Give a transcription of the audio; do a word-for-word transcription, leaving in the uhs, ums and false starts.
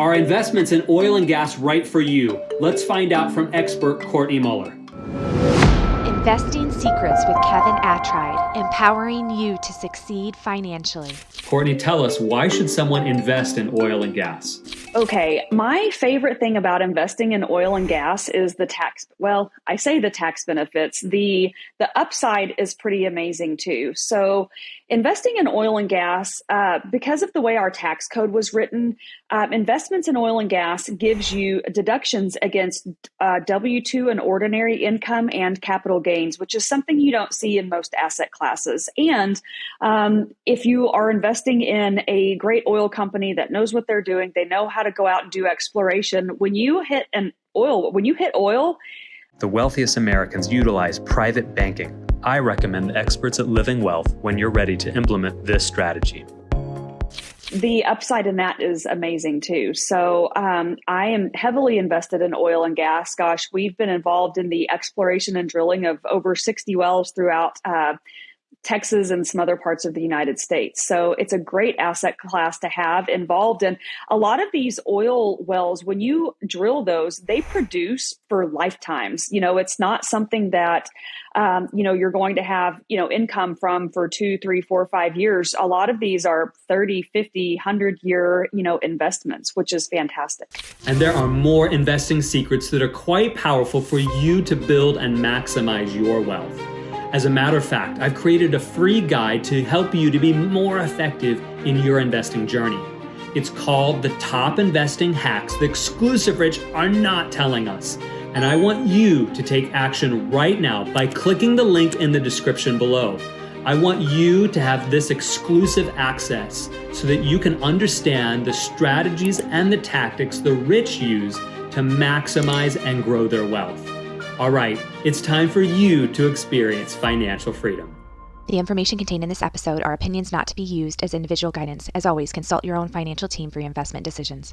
Are investments in oil and gas right for you? Let's find out from expert Courtney Muller. Investing Secrets with Kevin Attride, empowering you to succeed financially. Courtney, tell us, why should someone invest in oil and gas? Okay, my favorite thing about investing in oil and gas is the tax, well, I say the tax benefits, the the upside is pretty amazing too. So investing in oil and gas, uh, because of the way our tax code was written, uh, investments in oil and gas gives you deductions against uh, W two and ordinary income and capital gains, which is something you don't see in most asset classes. And um, if you are investing in a great oil company that knows what they're doing, they know how to go out and do exploration. When you hit an oil, when you hit oil, the wealthiest Americans utilize private banking. I recommend the experts at Living Wealth when you're ready to implement this strategy. The upside in that is amazing too. So um, I am heavily invested in oil and gas. Gosh, we've been involved in the exploration and drilling of over sixty wells throughout uh, Texas and some other parts of the United States. So it's a great asset class to have involved in. A lot of these oil wells, when you drill those, they produce for lifetimes. You know, it's not something that, um, you know, you're going to have, you know, income from for two, three, four, five years. A lot of these are thirty, fifty, one hundred year, you know, investments, which is fantastic. And there are more investing secrets that are quite powerful for you to build and maximize your wealth. As a matter of fact, I've created a free guide to help you to be more effective in your investing journey. It's called The Top Investing Hacks the Exclusive Rich Are Not Telling Us. And I want you to take action right now by clicking the link in the description below. I want you to have this exclusive access so that you can understand the strategies and the tactics the rich use to maximize and grow their wealth. All right, it's time for you to experience financial freedom. The information contained in this episode are opinions not to be used as individual guidance. As always, consult your own financial team for your investment decisions.